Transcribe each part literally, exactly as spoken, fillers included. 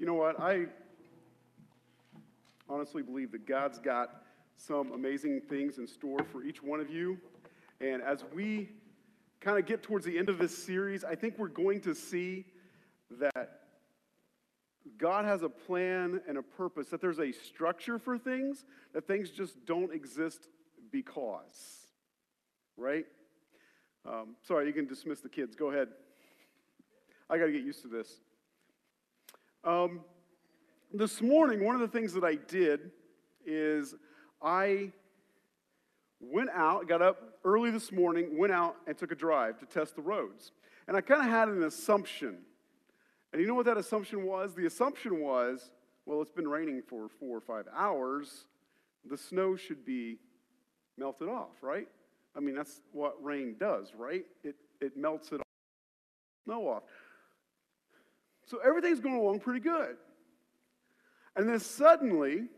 you know what? I honestly believe that God's got some amazing things in store for each one of you. And as we kind of get towards the end of this series, I think we're going to see that God has a plan and a purpose, that there's a structure for things, that things just don't exist because, right? Um, sorry, you can dismiss the kids. Go ahead. I got to get used to this. Um, this morning, one of the things that I did is I went out, got up early this morning, went out and took a drive to test the roads. And I kind of had an assumption. And you know what that assumption was? The assumption was, well, it's been raining for four or five hours. The snow should be melted off, right? I mean, that's what rain does, right? It it melts it snow off. So everything's going along pretty good. And then suddenly,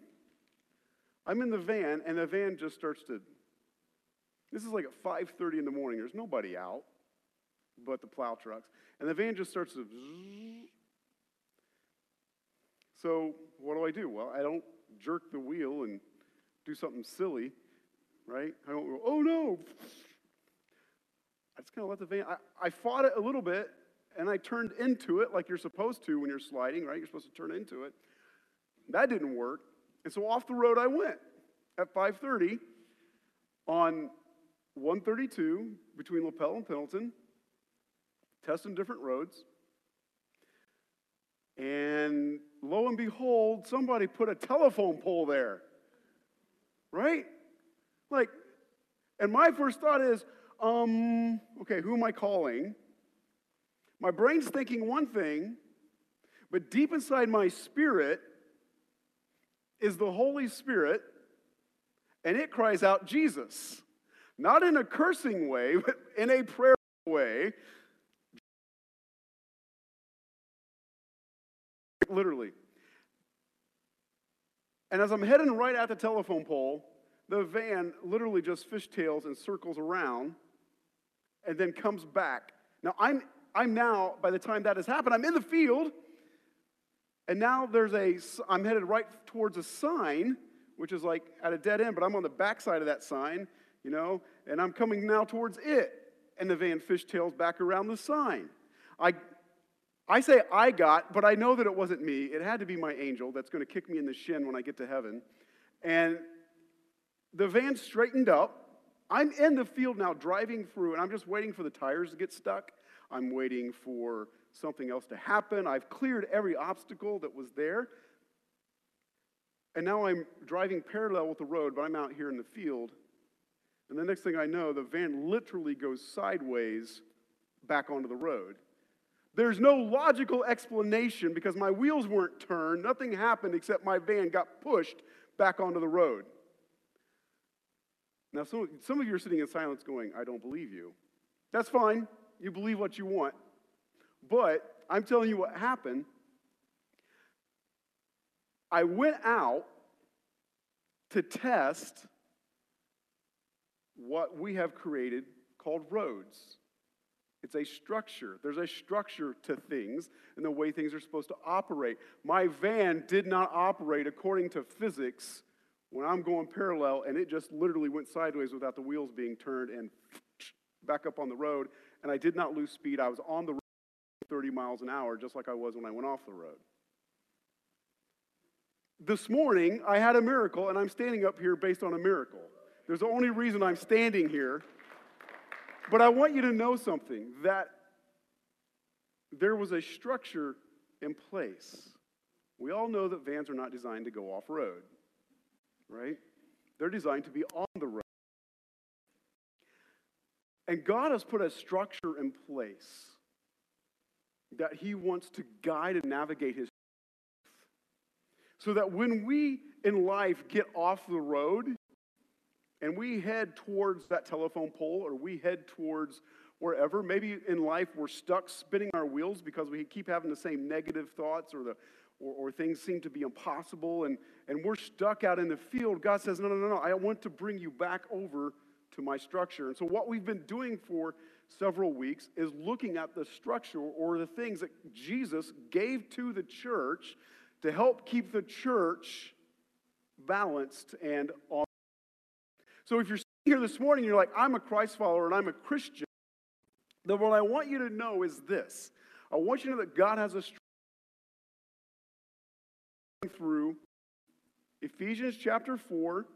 I'm in the van, and the van just starts to, this is like at five thirty in the morning. There's nobody out but the plow trucks. And the van just starts to, so what do I do? Well, I don't jerk the wheel and do something silly, right? I don't go, oh no. I just kind of let the van, I, I fought it a little bit, and I turned into it like you're supposed to when you're sliding, right? You're supposed to turn into it. That didn't work. And so off the road I went at five thirty on one thirty-two between Lapel and Pendleton, testing different roads. And lo and behold, somebody put a telephone pole there, right? Like, and my first thought is, Um, okay, who am I calling? My brain's thinking one thing, but deep inside my spirit is the Holy Spirit, and it cries out, Jesus. Not in a cursing way, but in a prayer way. Literally. And as I'm heading right at the telephone pole, the van literally just fishtails and circles around, and then comes back. Now, I'm, I'm now, by the time that has happened, I'm in the field, and now there's a, I'm headed right towards a sign, which is like at a dead end, but I'm on the backside of that sign, you know, and I'm coming now towards it, and the van fishtails back around the sign. I, I say I got, but I know that it wasn't me. It had to be my angel that's going to kick me in the shin when I get to heaven, and the van straightened up. I'm in the field now driving through, and I'm just waiting for the tires to get stuck. I'm waiting for something else to happen. I've cleared every obstacle that was there. And now I'm driving parallel with the road, but I'm out here in the field. And the next thing I know, the van literally goes sideways back onto the road. There's no logical explanation because my wheels weren't turned. Nothing happened except my van got pushed back onto the road. Now, some, some of you are sitting in silence going, I don't believe you. That's fine. You believe what you want. But I'm telling you what happened. I went out to test what we have created called roads. It's a structure. There's a structure to things and the way things are supposed to operate. My van did not operate according to physics when I'm going parallel, and it just literally went sideways without the wheels being turned and back up on the road, and I did not lose speed. I was on the road thirty miles an hour, just like I was when I went off the road. This morning, I had a miracle, and I'm standing up here based on a miracle. There's the only reason I'm standing here, but I want you to know something, that there was a structure in place. We all know that vans are not designed to go off-road. Right? They're designed to be on the road. And God has put a structure in place that He wants to guide and navigate His truth. So that when we in life get off the road and we head towards that telephone pole or we head towards wherever, maybe in life we're stuck spinning our wheels because we keep having the same negative thoughts or the Or, or things seem to be impossible, and, and we're stuck out in the field, God says, no, no, no, no, I want to bring you back over to my structure. And so what we've been doing for several weeks is looking at the structure or the things that Jesus gave to the church to help keep the church balanced and on. So if you're sitting here this morning, you're like, I'm a Christ follower and I'm a Christian, then what I want you to know is this. I want you to know that God has a structure through Ephesians chapter four.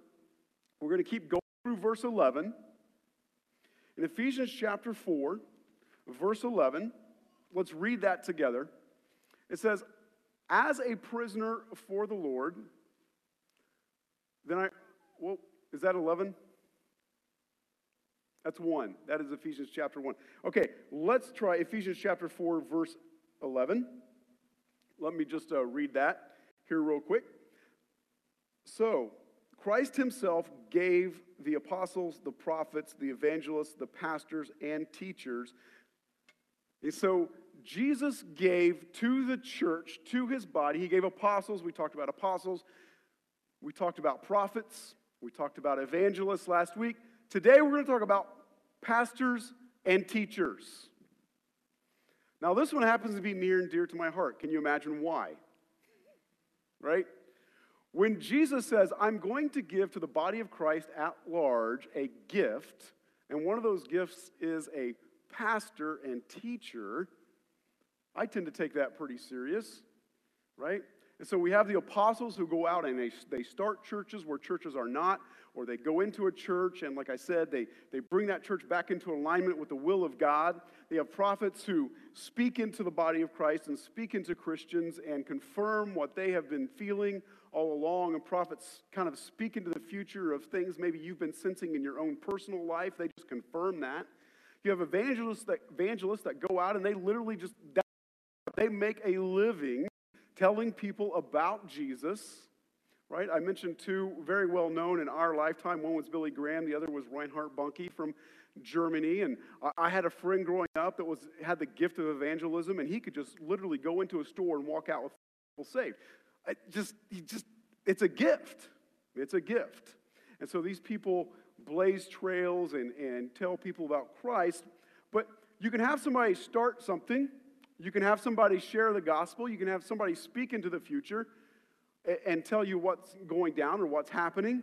We're going to keep going through verse eleven. In Ephesians chapter four, verse eleven, let's read that together. It says, as a prisoner for the Lord, then I, well, is that eleven? That's one. That is Ephesians chapter one. Okay, let's try Ephesians chapter four, verse eleven. Let me just uh, read that here real quick. So, Christ himself gave the apostles, the prophets, the evangelists, the pastors, and teachers. And so Jesus gave to the church, to his body, he gave apostles. We talked about apostles. We talked about prophets. We talked about evangelists last week. Today we're going to talk about pastors and teachers. Now this one happens to be near and dear to my heart. Can you imagine why? Right? When Jesus says, I'm going to give to the body of Christ at large a gift, and one of those gifts is a pastor and teacher, I tend to take that pretty serious, right? And so we have the apostles who go out and they, they start churches where churches are not, or they go into a church and, like I said, they, they bring that church back into alignment with the will of God. They have prophets who speak into the body of Christ and speak into Christians and confirm what they have been feeling all along, and prophets kind of speak into the future of things maybe you've been sensing in your own personal life. They just confirm that. You have evangelists that, evangelists that go out and they literally just, they make a living telling people about Jesus, right? I mentioned two very well known in our lifetime. One was Billy Graham. The other was Reinhard Bonnke from Germany. And I had a friend growing up that was had the gift of evangelism, and he could just literally go into a store and walk out with people saved. I just, he just, it's a gift. It's a gift. And so these people blaze trails and, and tell people about Christ. But you can have somebody start something. You can have somebody share the gospel. You can have somebody speak into the future and, and tell you what's going down or what's happening.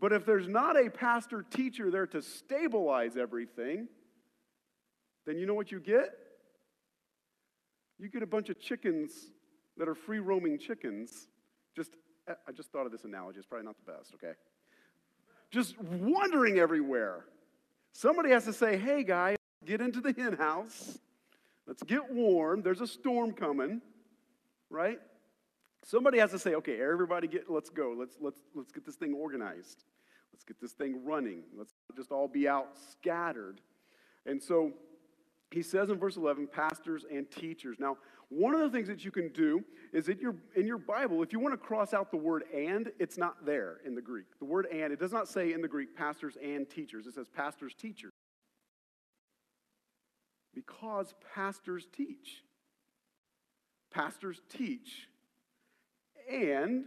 But if there's not a pastor teacher there to stabilize everything, then you know what you get? You get a bunch of chickens that are free-roaming chickens. Just, I just thought of this analogy. It's probably not the best, okay? Just wandering everywhere. Somebody has to say, hey, guy, get into the hen house. Let's get warm. There's a storm coming, right? Somebody has to say, okay, everybody, get, let's go. Let's, let's, let's get this thing organized. Let's get this thing running. Let's just all be out scattered. And so he says in verse eleven, pastors and teachers. Now, one of the things that you can do is that your, in your Bible, if you want to cross out the word and, it's not there in the Greek. The word and, it does not say in the Greek pastors and teachers. It says pastors, teachers. Because pastors teach. Pastors teach. And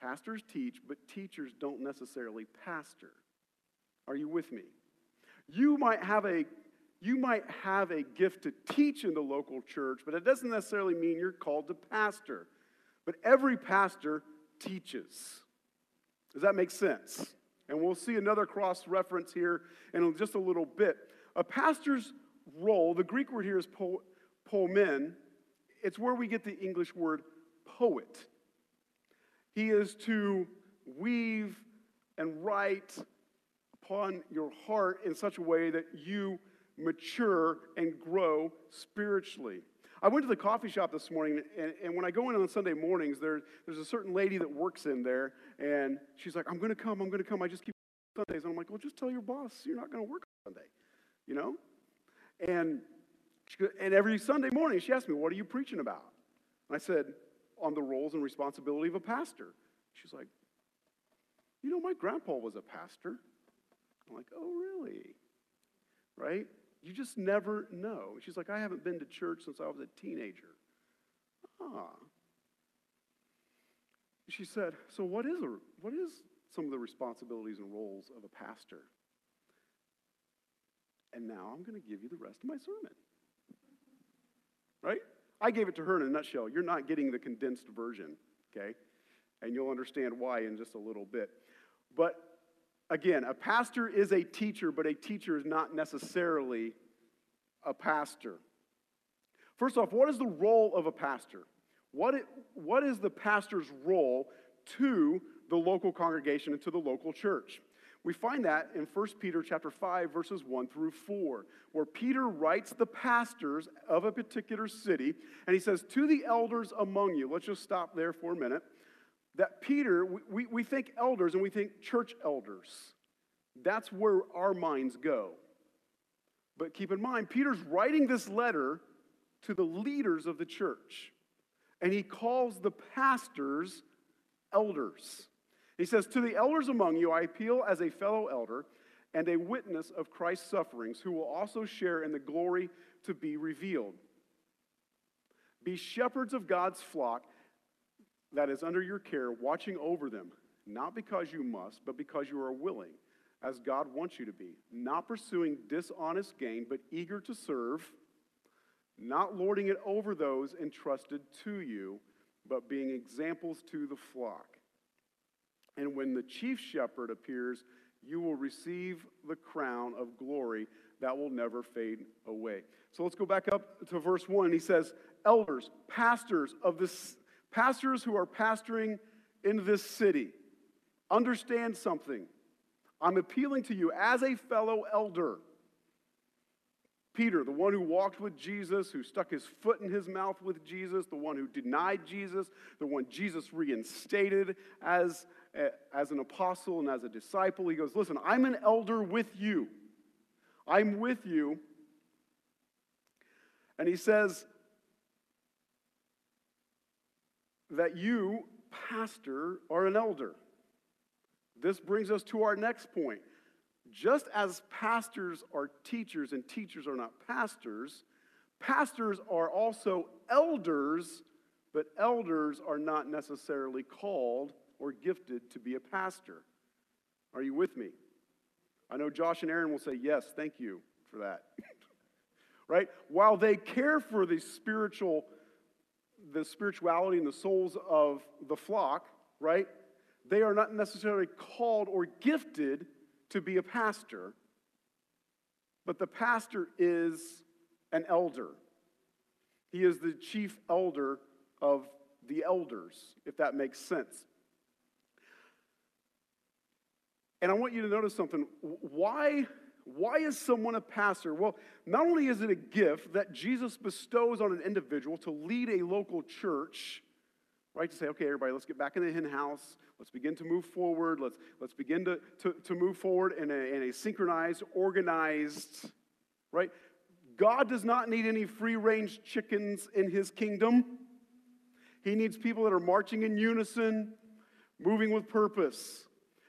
pastors teach, but teachers don't necessarily pastor. Are you with me? You might have a You might have a gift to teach in the local church, but it doesn't necessarily mean you're called to pastor. But every pastor teaches. Does that make sense? And we'll see another cross-reference here in just a little bit. A pastor's role, the Greek word here is po- poimen. It's where we get the English word poet. He is to weave and write upon your heart in such a way that you mature and grow spiritually. I went to the coffee shop this morning, and, and when I go in on Sunday mornings, there, there's a certain lady that works in there, and she's like, I'm going to come, I'm going to come. I just keep Sundays. And I'm like, well, just tell your boss you're not going to work on Sunday, you know? And, she, and every Sunday morning, she asked me, what are you preaching about? And I said, on the roles and responsibility of a pastor. She's like, you know, my grandpa was a pastor. I'm like, oh, really? Right? You just never know. She's like, I haven't been to church since I was a teenager. Ah. She said, so what is a, what is some of the responsibilities and roles of a pastor? and now I'm going to give you the rest of my sermon. Right? I gave it to her in a nutshell. You're not getting the condensed version, okay? And you'll understand why in just a little bit. But again, a pastor is a teacher, but a teacher is not necessarily a pastor. First off, what is the role of a pastor? What it, what is the pastor's role to the local congregation and to the local church? We find that in First Peter chapter five, verses one through four, where Peter writes the pastors of a particular city, and he says, to the elders among you, let's just stop there for a minute, that Peter, we, we think elders and we think church elders. That's where our minds go. But keep in mind, Peter's writing this letter to the leaders of the church, and he calls the pastors elders. He says, to the elders among you, I appeal as a fellow elder and a witness of Christ's sufferings, who will also share in the glory to be revealed. Be shepherds of God's flock that is under your care, watching over them, not because you must, but because you are willing, as God wants you to be, not pursuing dishonest gain, but eager to serve, not lording it over those entrusted to you, but being examples to the flock. And when the chief shepherd appears, you will receive the crown of glory that will never fade away. So let's go back up to verse one. He says, elders, pastors of this, pastors who are pastoring in this city, understand something. I'm appealing to you as a fellow elder. Peter, the one who walked with Jesus, who stuck his foot in his mouth with Jesus, the one who denied Jesus, the one Jesus reinstated as as an apostle and as a disciple, he goes, listen, I'm an elder with you. I'm with you. And he says that you, pastor, are an elder. This brings us to our next point. Just as pastors are teachers and teachers are not pastors, pastors are also elders, but elders are not necessarily called or gifted to be a pastor. Are you with me? I know Josh and Aaron will say, yes, thank you for that. Right? While they care for the spiritual, the spirituality and the souls of the flock, right, they are not necessarily called or gifted to be a pastor, but the pastor is an elder. He is the chief elder of the elders, if that makes sense. And I want you to notice something. Why, why is someone a pastor? Well, not only is it a gift that Jesus bestows on an individual to lead a local church, right, to say, okay, everybody, let's get back in the hen house. Let's begin to move forward. Let's, let's begin to, to, to move forward in a, in a synchronized, organized, right? God does not need any free-range chickens in his kingdom. He needs people that are marching in unison, moving with purpose.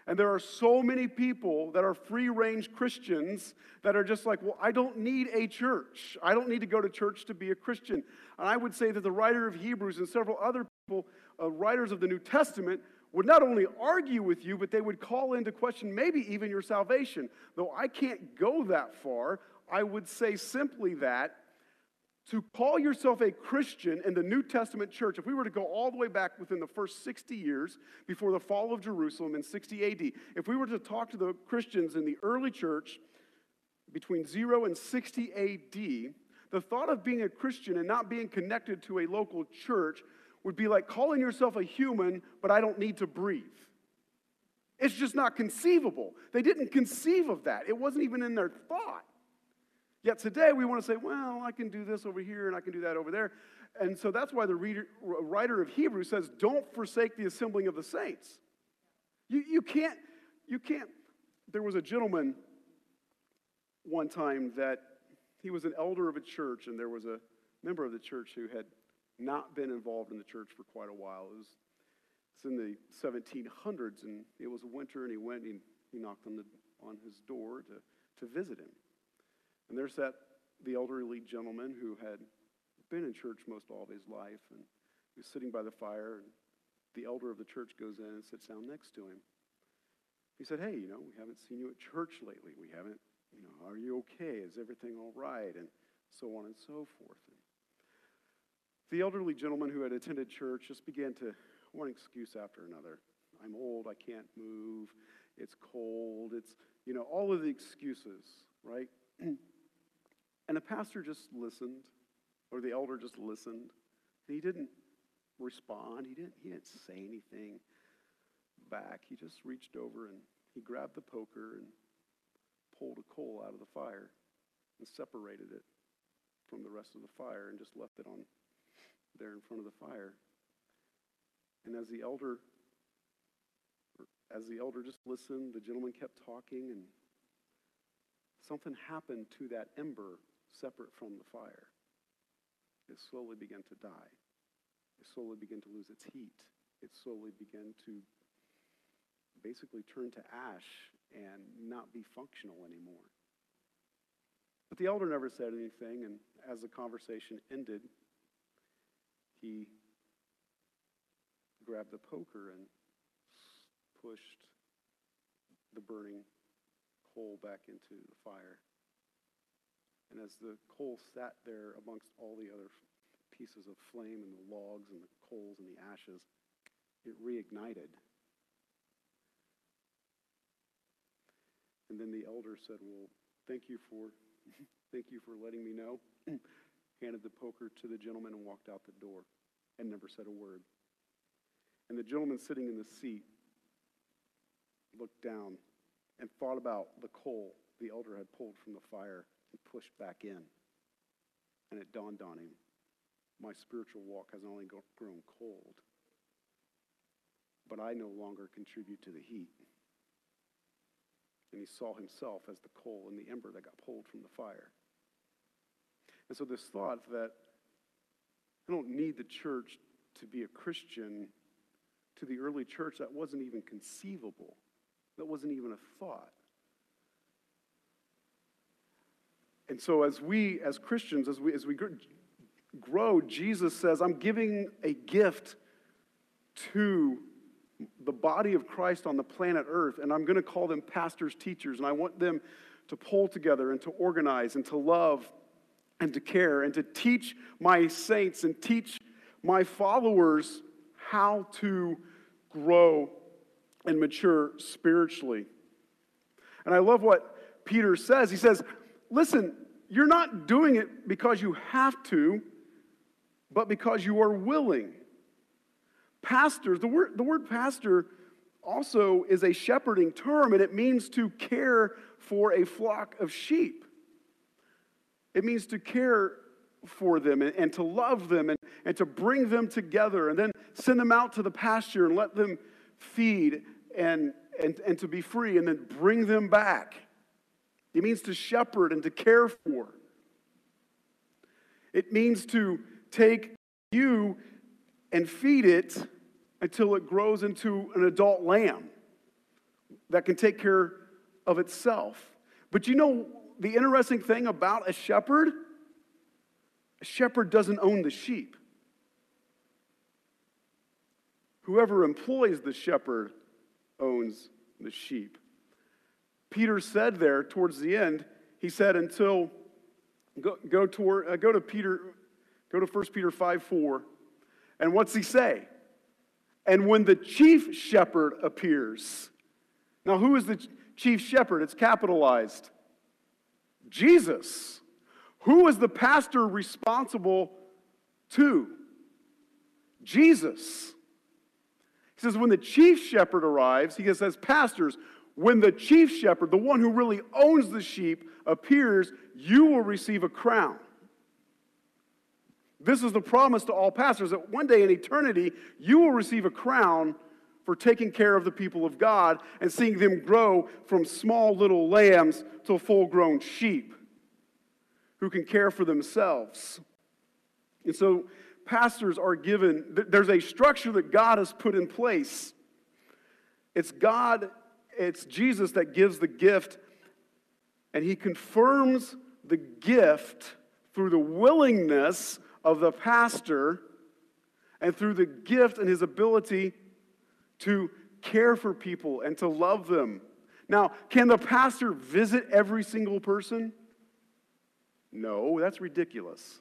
And there are so many people that are free-range Christians that are just like, well, I don't need a church. I don't need to go to church to be a Christian. And I would say that the writer of Hebrews and several other people, uh, writers of the New Testament, would not only argue with you, but they would call into question maybe even your salvation. Though I can't go that far, I would say simply that to call yourself a Christian in the New Testament church, if we were to go all the way back within the first sixty years before the fall of Jerusalem in sixty A D, if we were to talk to the Christians in the early church between zero and sixty A D, the thought of being a Christian and not being connected to a local church would be like calling yourself a human, but I don't need to breathe. It's just not conceivable. They didn't conceive of that. It wasn't even in their thought. Yet today we want to say, well, I can do this over here and I can do that over there. And so that's why the reader, writer of Hebrews says, don't forsake the assembling of the saints. You, you can't, you can't. There was a gentleman one time that he was an elder of a church, and there was a member of the church who had not been involved in the church for quite a while. It was, it's in the seventeen hundreds, and it was winter, and he went and he knocked on, the, on his door to, to visit him. And there sat the elderly gentleman who had been in church most all of his life, and he was sitting by the fire, and the elder of the church goes in and sits down next to him. He said, hey, you know, we haven't seen you at church lately. We haven't you know, are you okay? Is everything all right? And so on and so forth. And the elderly gentleman who had attended church just began to, one excuse after another. I'm old, I can't move, it's cold, it's, you know, all of the excuses, right? And the pastor just listened, or the elder just listened, and he didn't respond, he didn't, he didn't say anything back. He just reached over and he grabbed the poker and pulled a coal out of the fire and separated it from the rest of the fire and just left it on there in front of the fire. And as the elder As the elder just listened, the gentleman kept talking, and something happened to that ember separate from the fire. It slowly began to die. It slowly began to lose its heat. It slowly began to basically turn to ash and not be functional anymore. But the elder never said anything, and as the conversation ended, he grabbed the poker and pushed the burning coal back into the fire. And as the coal sat there amongst all the other pieces of flame and the logs and the coals and the ashes, it reignited. And then the elder said, well, thank you for, thank you for letting me know. Handed the poker to the gentleman and walked out the door and never said a word. And the gentleman sitting in the seat looked down and thought about the coal the elder had pulled from the fire and pushed back in. And it dawned on him, my spiritual walk has only grown cold, but I no longer contribute to the heat. And he saw himself as the coal and the ember that got pulled from the fire. And so this thought that I don't need the church to be a Christian, to the early church, that wasn't even conceivable. That wasn't even a thought. And so as we, as Christians, as we, as we grow, Jesus says, I'm giving a gift to the body of Christ on the planet Earth, and I'm going to call them pastors, teachers, and I want them to pull together and to organize and to love and to care and to teach my saints and teach my followers how to grow and mature spiritually. And I love what Peter says. He says, listen, you're not doing it because you have to, but because you are willing. Pastors, the word, the word pastor also is a shepherding term, and it means to care for a flock of sheep. It means to care for them and, and to love them and, and to bring them together and then send them out to the pasture and let them feed and, and, and to be free and then bring them back. It means to shepherd and to care for. It means to take you and feed it until it grows into an adult lamb that can take care of itself. But you know the interesting thing about a shepherd? A shepherd doesn't own the sheep. Whoever employs the shepherd owns the sheep. Peter said there towards the end, he said, until, go, go, toward, uh, go to Peter, go to First Peter five four, and what's he say? And when the chief shepherd appears. Now who is the chief shepherd? It's capitalized. Jesus. Who is the pastor responsible to? Jesus. He says, when the chief shepherd arrives, he says, pastors, when the chief shepherd, the one who really owns the sheep, appears, you will receive a crown. This is the promise to all pastors, that one day in eternity, you will receive a crown for taking care of the people of God and seeing them grow from small little lambs to full-grown sheep who can care for themselves. And so pastors are given, there's a structure that God has put in place. It's God, it's Jesus that gives the gift, and he confirms the gift through the willingness of the pastor and through the gift and his ability to care for people and to love them, Now, can the pastor visit every single person? No, that's ridiculous,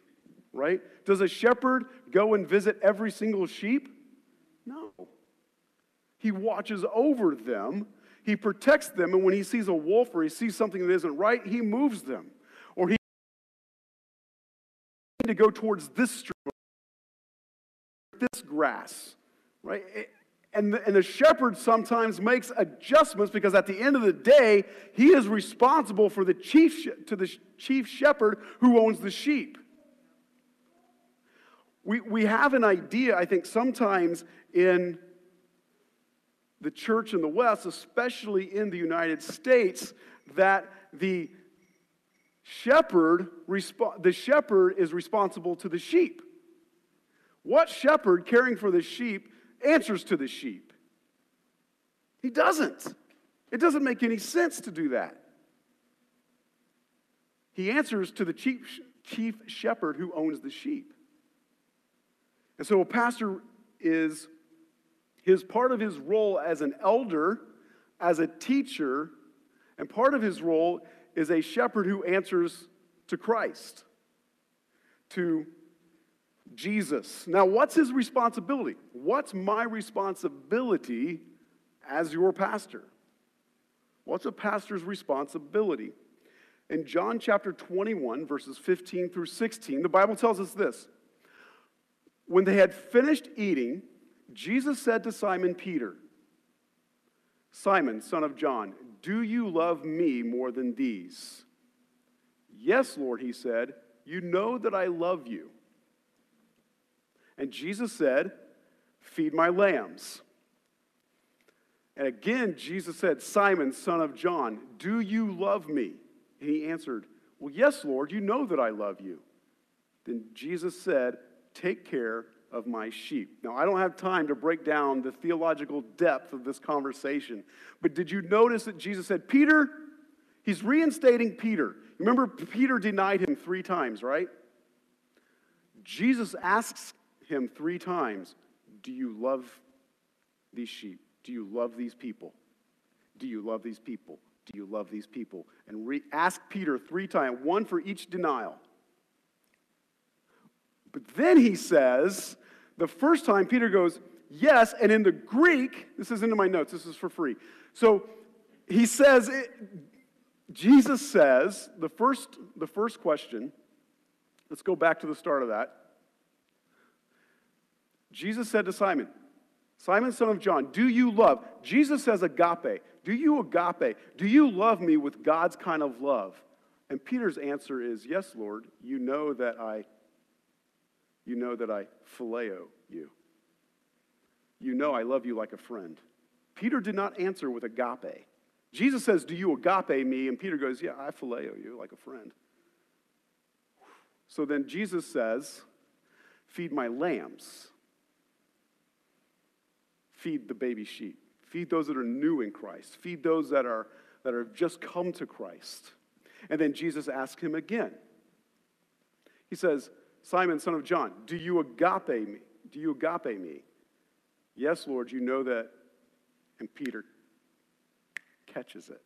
right? Does a shepherd go and visit every single sheep? No. He watches over them. He protects them. And when he sees a wolf or he sees something that isn't right, he moves them. Or he to go towards this stream, this grass, right? It, And the, and the shepherd sometimes makes adjustments because at the end of the day, he is responsible for the chief to the chief shepherd who owns the sheep. We, we have an idea, I think, sometimes in the church in the West, especially in the United States, that the shepherd, resp- the shepherd is responsible to the sheep. What shepherd caring for the sheep answers to the sheep? He doesn't. It doesn't make any sense to do that. He answers to the chief, chief shepherd who owns the sheep. And so a pastor is, his part of his role as an elder, as a teacher, and part of his role is a shepherd who answers to Christ, to Jesus. Now, what's his responsibility? What's my responsibility as your pastor? What's a pastor's responsibility? In John chapter twenty-one, verses fifteen through sixteen, the Bible tells us this. When they had finished eating, Jesus said to Simon Peter, "Simon, son of John, do you love me more than these?" "Yes, Lord," he said, "you know that I love you." And Jesus said, "Feed my lambs." And again, Jesus said, "Simon, son of John, do you love me?" And he answered, "Well, yes, Lord, you know that I love you." Then Jesus said, "Take care of my sheep." Now, I don't have time to break down the theological depth of this conversation, but did you notice that Jesus said, Peter? He's reinstating Peter. Remember, Peter denied him three times, right? Jesus asks him three times, do you love these sheep? Do you love these people? Do you love these people? Do you love these people? And re- ask Peter three times, one for each denial. But then he says, the first time Peter goes, yes, and in the Greek, this is into my notes, this is for free. So he says, it, Jesus says, the first, the first question, let's go back to the start of that. Jesus said to Simon, "Simon, son of John, do you love?" Jesus says agape. Do you agape? Do you love me with God's kind of love? And Peter's answer is, "Yes, Lord, you know that I, you know that I phileo you. You know I love you like a friend." Peter did not answer with agape. Jesus says, "Do you agape me?" And Peter goes, "Yeah, I phileo you like a friend." So then Jesus says, "Feed my lambs. Feed the baby sheep. Feed those that are new in Christ. Feed those that are that have just come to Christ." And then Jesus asks him again. He says, "Simon, son of John, do you agape me? Do you agape me?" "Yes, Lord, you know that." And Peter catches it.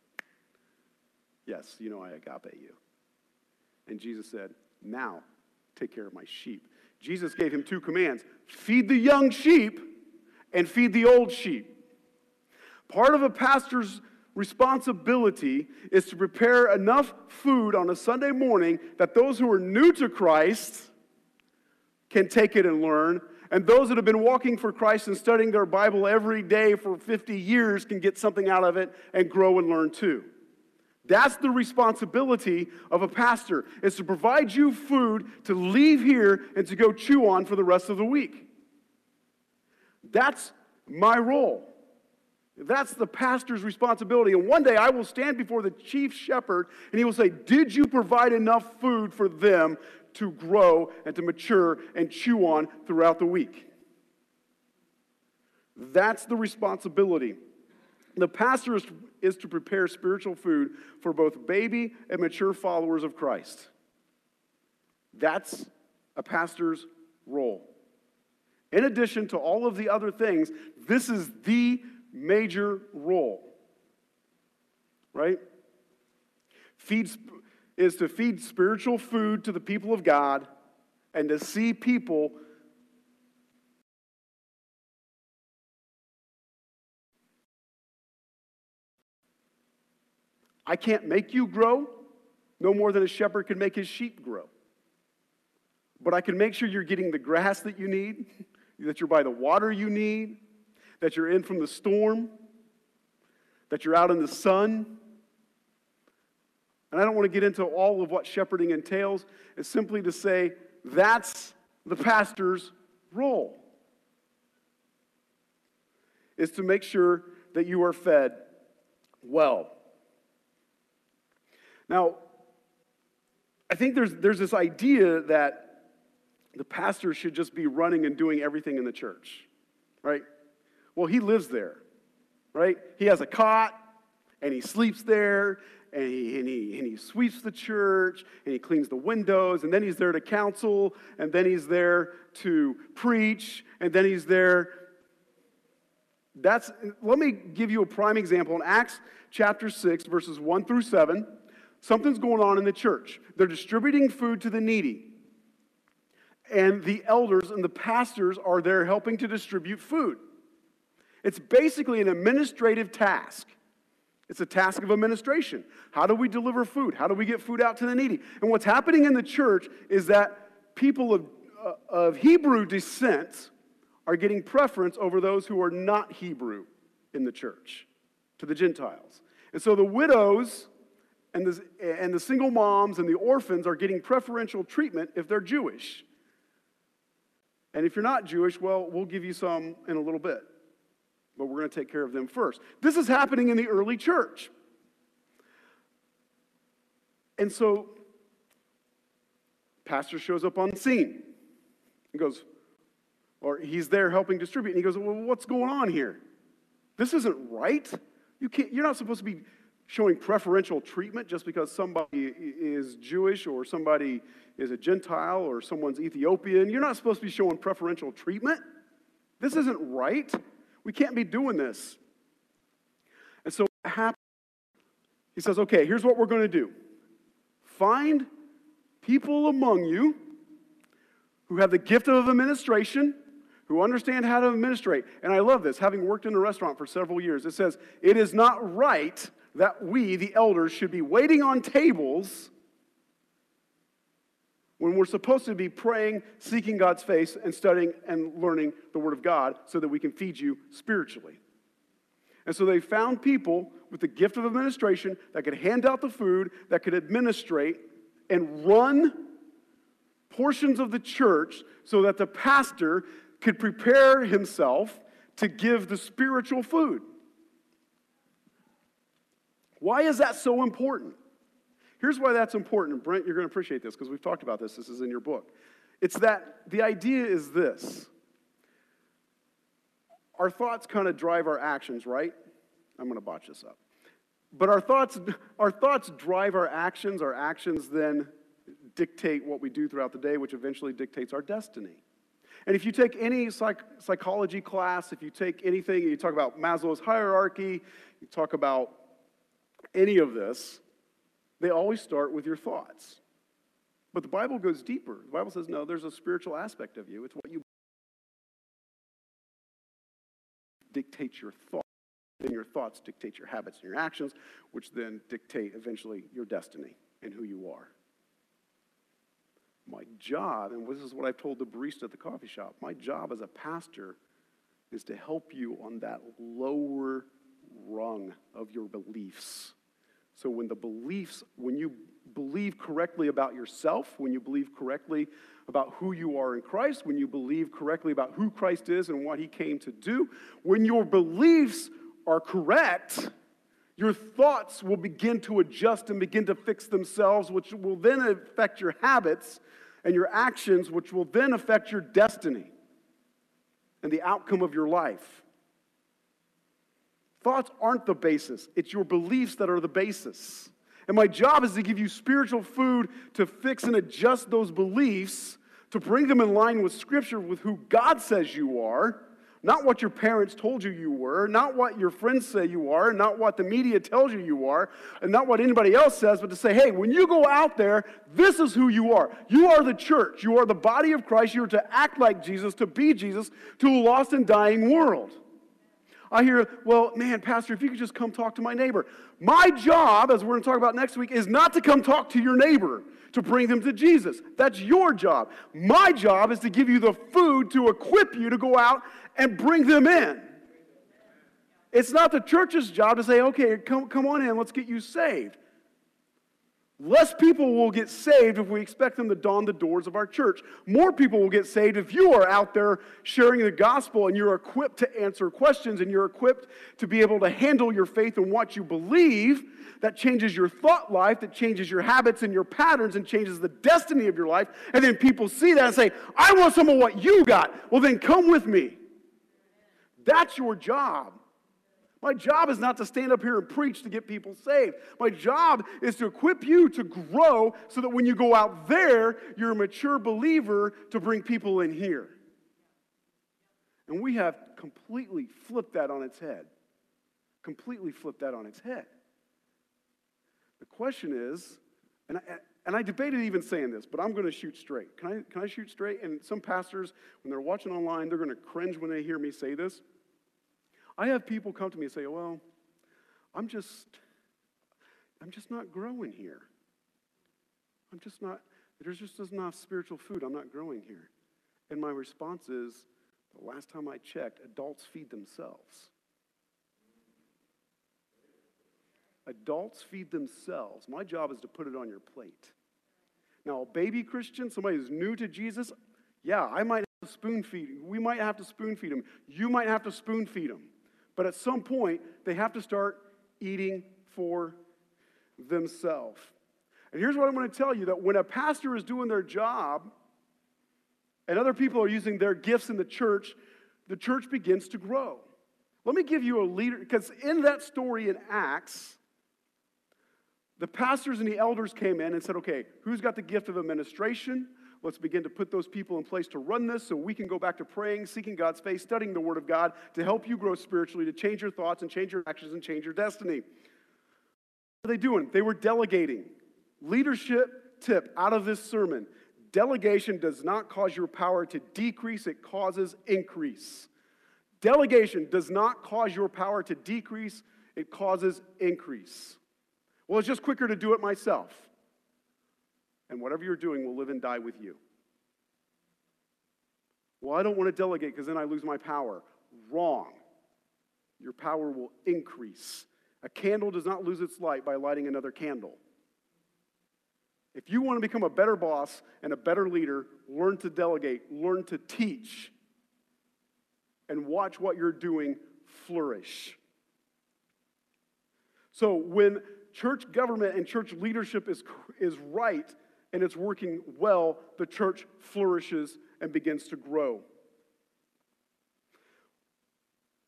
"Yes, you know I agape you." And Jesus said, "Now take care of my sheep." Jesus gave him two commands: feed the young sheep and feed the old sheep. Part of a pastor's responsibility is to prepare enough food on a Sunday morning that those who are new to Christ can take it and learn, and those that have been walking for Christ and studying their Bible every day for fifty years can get something out of it and grow and learn too. That's the responsibility of a pastor, is to provide you food to leave here and to go chew on for the rest of the week. That's my role. That's the pastor's responsibility. And one day I will stand before the chief shepherd and he will say, "Did you provide enough food for them to grow and to mature and chew on throughout the week?" That's the responsibility. The pastor is, is to prepare spiritual food for both baby and mature followers of Christ. That's a pastor's role. In addition to all of the other things, this is the major role. right? Feeds is to feed spiritual food to the people of God and to see people I can't make you grow, no more than a shepherd can make his sheep grow. But I can make sure you're getting the grass that you need, that you're by the water you need, that you're in from the storm, that you're out in the sun. And I don't want to get into all of what shepherding entails. It's simply to say that's the pastor's role, is to make sure that you are fed well. Now, I think there's, there's this idea that the pastor should just be running and doing everything in the church, right? Well, he lives there, right? He has a cot, and he sleeps there, and he, and he, and he sweeps the church, and he cleans the windows, and then he's there to counsel, and then he's there to preach, and then he's there. That's, let me give you a prime example. In Acts chapter six, verses one through seven, something's going on in the church. They're distributing food to the needy. And the elders and the pastors are there helping to distribute food. It's basically an administrative task. It's a task of administration. How do we deliver food? How do we get food out to the needy? And what's happening in the church is that people of, uh, of Hebrew descent are getting preference over those who are not Hebrew in the church, to the Gentiles. And so the widows And the, and the single moms and the orphans are getting preferential treatment if they're Jewish. And if you're not Jewish, well, we'll give you some in a little bit. But we're going to take care of them first. This is happening in the early church. And so, pastor shows up on the scene. He goes, or he's there helping distribute. And he goes, well, what's going on here? This isn't right. You can't, you're not supposed to be showing preferential treatment just because somebody is Jewish or somebody is a Gentile or someone's Ethiopian. You're not supposed to be showing preferential treatment. This isn't right. We can't be doing this. And so what happens? He says, okay, here's what we're going to do. Find people among you who have the gift of administration, who understand how to administrate. And I love this, having worked in a restaurant for several years. It says, it is not right that we, the elders, should be waiting on tables when we're supposed to be praying, seeking God's face, and studying and learning the Word of God so that we can feed you spiritually. And so they found people with the gift of administration that could hand out the food, that could administrate and run portions of the church so that the pastor could prepare himself to give the spiritual food. Why is that so important? Here's why that's important. And Brent, you're going to appreciate this because we've talked about this. This is in your book. It's that the idea is this. Our thoughts kind of drive our actions, right? I'm going to botch this up. But our thoughts, our thoughts drive our actions. Our actions then dictate what we do throughout the day, which eventually dictates our destiny. And if you take any psych- psychology class, if you take anything, you talk about Maslow's hierarchy, you talk about any of this, they always start with your thoughts. But the Bible goes deeper. The Bible says, no, there's a spiritual aspect of you. It's what you dictate your thoughts. Then your thoughts dictate your habits and your actions, which then dictate eventually your destiny and who you are. My job, and this is what I've told the barista at the coffee shop, my job as a pastor is to help you on that lower rung of your beliefs. So when the beliefs, when you believe correctly about yourself, when you believe correctly about who you are in Christ, when you believe correctly about who Christ is and what he came to do, when your beliefs are correct, your thoughts will begin to adjust and begin to fix themselves, which will then affect your habits and your actions, which will then affect your destiny and the outcome of your life. Thoughts aren't the basis. It's your beliefs that are the basis. And my job is to give you spiritual food to fix and adjust those beliefs, to bring them in line with Scripture, with who God says you are, Not what your parents told you you were, not what your friends say you are, not what the media tells you you are, and not what anybody else says, but to say, hey, when you go out there, this is who you are. You are the church. You are the body of Christ. You are to act like Jesus, to be Jesus, to a lost and dying world. I hear, well, man, Pastor, if you could just come talk to my neighbor. My job, as we're going to talk about next week, is not to come talk to your neighbor, to bring them to Jesus. That's your job. My job is to give you the food to equip you to go out and bring them in. It's not the church's job to say, okay, come, come on in, let's get you saved. Less people will get saved if we expect them to dawn the doors of our church. More people will get saved if you are out there sharing the gospel and you're equipped to answer questions and you're equipped to be able to handle your faith and what you believe. That changes your thought life, that changes your habits and your patterns and changes the destiny of your life. And then people see that and say, I want some of what you got. Well, then come with me. That's your job. My job is not to stand up here and preach to get people saved. My job is to equip you to grow so that when you go out there, you're a mature believer to bring people in here. And we have completely flipped that on its head. Completely flipped that on its head. The question is, and I, and I debated even saying this, but I'm going to shoot straight. Can I, can I shoot straight? And some pastors, when they're watching online, they're going to cringe when they hear me say this. I have people come to me and say, well, I'm just, I'm just not growing here. I'm just not, there's just enough spiritual food. I'm not growing here. And my response is, the last time I checked, adults feed themselves. Adults feed themselves. My job is to put it on your plate. Now, a baby Christian, somebody who's new to Jesus, yeah, I might have to spoon feed him. We might have to spoon feed him. You might have to spoon feed him. But at some point, they have to start eating for themselves. And here's what I'm going to tell you, that when a pastor is doing their job and other people are using their gifts in the church, the church begins to grow. Let me give you a leader, because in that story in Acts, the pastors and the elders came in and said, okay, who's got the gift of administration? Let's begin to put those people in place to run this so we can go back to praying, seeking God's face, studying the Word of God to help you grow spiritually, to change your thoughts and change your actions and change your destiny. What are they doing? They were delegating. Leadership tip out of this sermon. Delegation does not cause your power to decrease. It causes increase. Delegation does not cause your power to decrease. It causes increase. Well, it's just quicker to do it myself. And whatever you're doing will live and die with you. Well, I don't want to delegate because then I lose my power. Wrong. Your power will increase. A candle does not lose its light by lighting another candle. If you want to become a better boss and a better leader, learn to delegate, learn to teach, and watch what you're doing flourish. So when church government and church leadership is, is right, and it's working well, the church flourishes and begins to grow.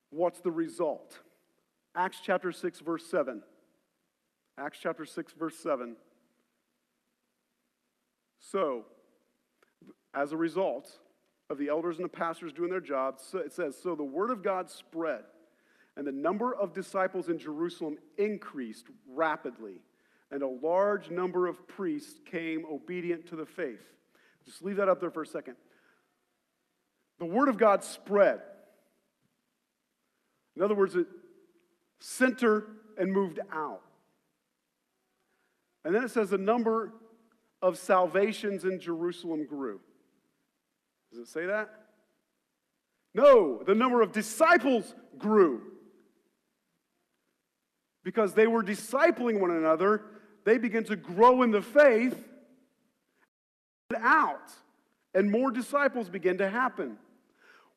What's the result? Acts chapter six, verse seven. Acts chapter six, verse seven. So, as a result of the elders and the pastors doing their jobs, so it says, so the word of God spread, and the number of disciples in Jerusalem increased rapidly. And a large number of priests came obedient to the faith. Just leave that up there for a second. The word of God spread. In other words, it centered and moved out. And then it says the number of salvations in Jerusalem grew. Does it say that? No, the number of disciples grew. Because they were discipling one another, they began to grow in the faith and out, and more disciples began to happen.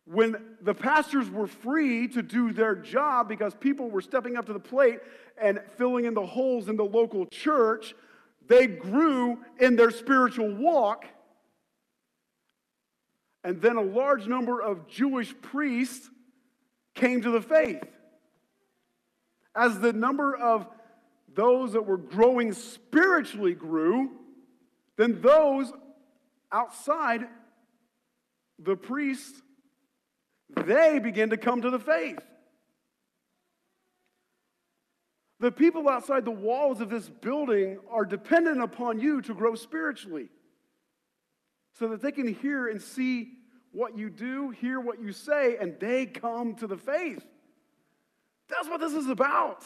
When the pastors were free to do their job because people were stepping up to the plate and filling in the holes in the local church, they grew in their spiritual walk. And then a large number of Jewish priests came to the faith. As the number of those that were growing spiritually grew, then those outside the priests, they begin to come to the faith. The people outside the walls of this building are dependent upon you to grow spiritually so that they can hear and see what you do, hear what you say, and they come to the faith. That's what this is about.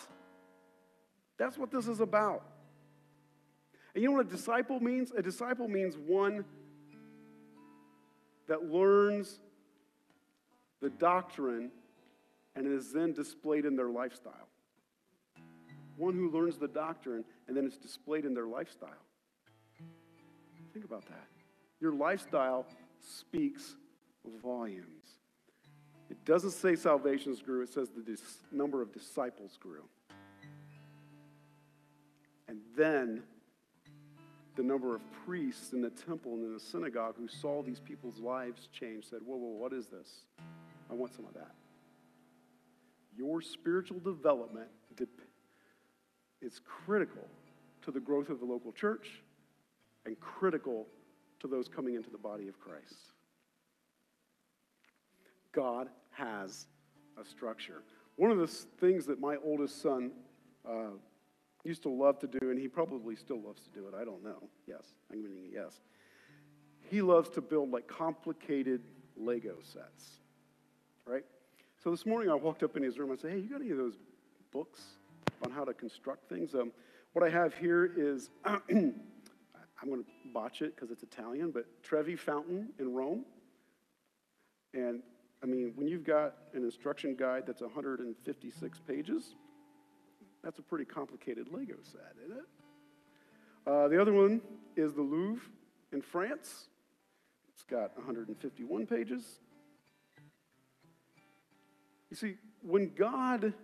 That's what this is about. And you know what a disciple means? A disciple means one that learns the doctrine and it is then displayed in their lifestyle. One who learns the doctrine and then it's displayed in their lifestyle. Think about that. Your lifestyle speaks volumes. It doesn't say salvations grew. It says the dis- number of disciples grew. And then the number of priests in the temple and in the synagogue who saw these people's lives change said, whoa, whoa, what is this? I want some of that. Your spiritual development de- is critical to the growth of the local church and critical to those coming into the body of Christ. God has a structure. One of the things that my oldest son uh, used to love to do, and he probably still loves to do it, I don't know. Yes, I'm giving you a yes. He loves to build like complicated Lego sets, right? So this morning I walked up in his room and I said, hey, you got any of those books on how to construct things? Um, what I have here is, I'm going to botch it because it's Italian, but Trevi Fountain in Rome. And I mean, when you've got an instruction guide that's one hundred fifty-six pages, that's a pretty complicated Lego set, isn't it? Uh, the other one is the Louvre in France. It's got one hundred fifty-one pages. You see, when God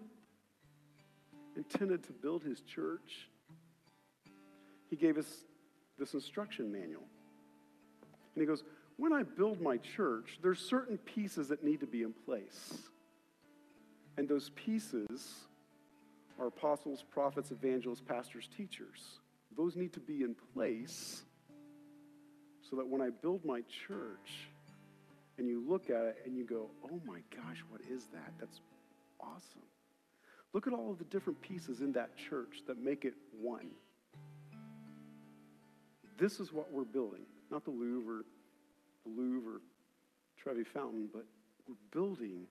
intended to build his church, he gave us this instruction manual. And he goes, when I build my church, there's certain pieces that need to be in place. And those pieces are apostles, prophets, evangelists, pastors, teachers. Those need to be in place so that when I build my church and you look at it and you go, oh my gosh, what is that? That's awesome. Look at all of the different pieces in that church that make it one. This is what we're building, not the Louvre, the Louvre, Trevi Fountain, but we're building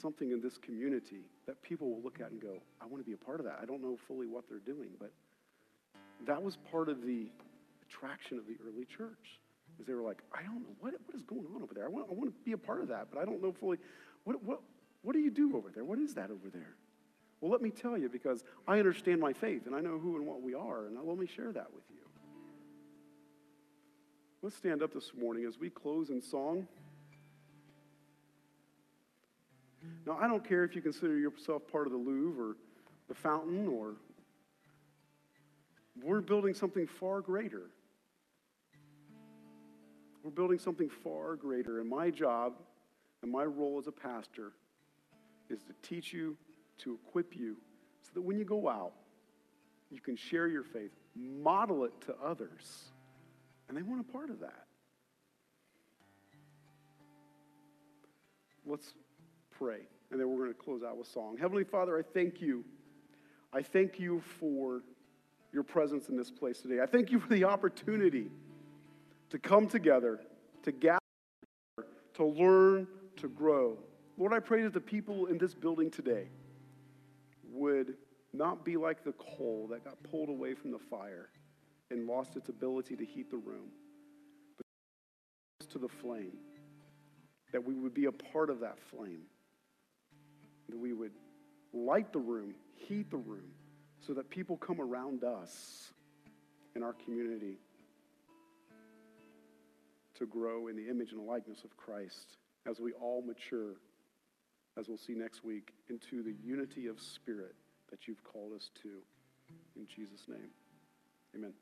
something in this community that people will look at and go, I want to be a part of that. I don't know fully what they're doing, but that was part of the attraction of the early church, is they were like, I don't know, what, what is going on over there? I want, I want to be a part of that, but I don't know fully, what, what, what do you do over there? What is that over there? Well, let me tell you, because I understand my faith, and I know who and what we are, and let me share that with you. Let's stand up this morning as we close in song. Now, I don't care if you consider yourself part of the Louvre or the fountain, or we're building something far greater. We're building something far greater, and my job and my role as a pastor is to teach you, to equip you, so that when you go out, you can share your faith, model it to others, and they want a part of that. Let's pray, and then we're going to close out with song. Heavenly Father, I thank you. I thank you for your presence in this place today. I thank you for the opportunity to come together, to gather, to learn, to grow. Lord, I pray that the people in this building today would not be like the coal that got pulled away from the fire and lost its ability to heat the room, but to the flame, that we would be a part of that flame, that we would light the room, heat the room, so that people come around us in our community to grow in the image and likeness of Christ as we all mature, as we'll see next week, into the unity of spirit that you've called us to. In Jesus' name, amen.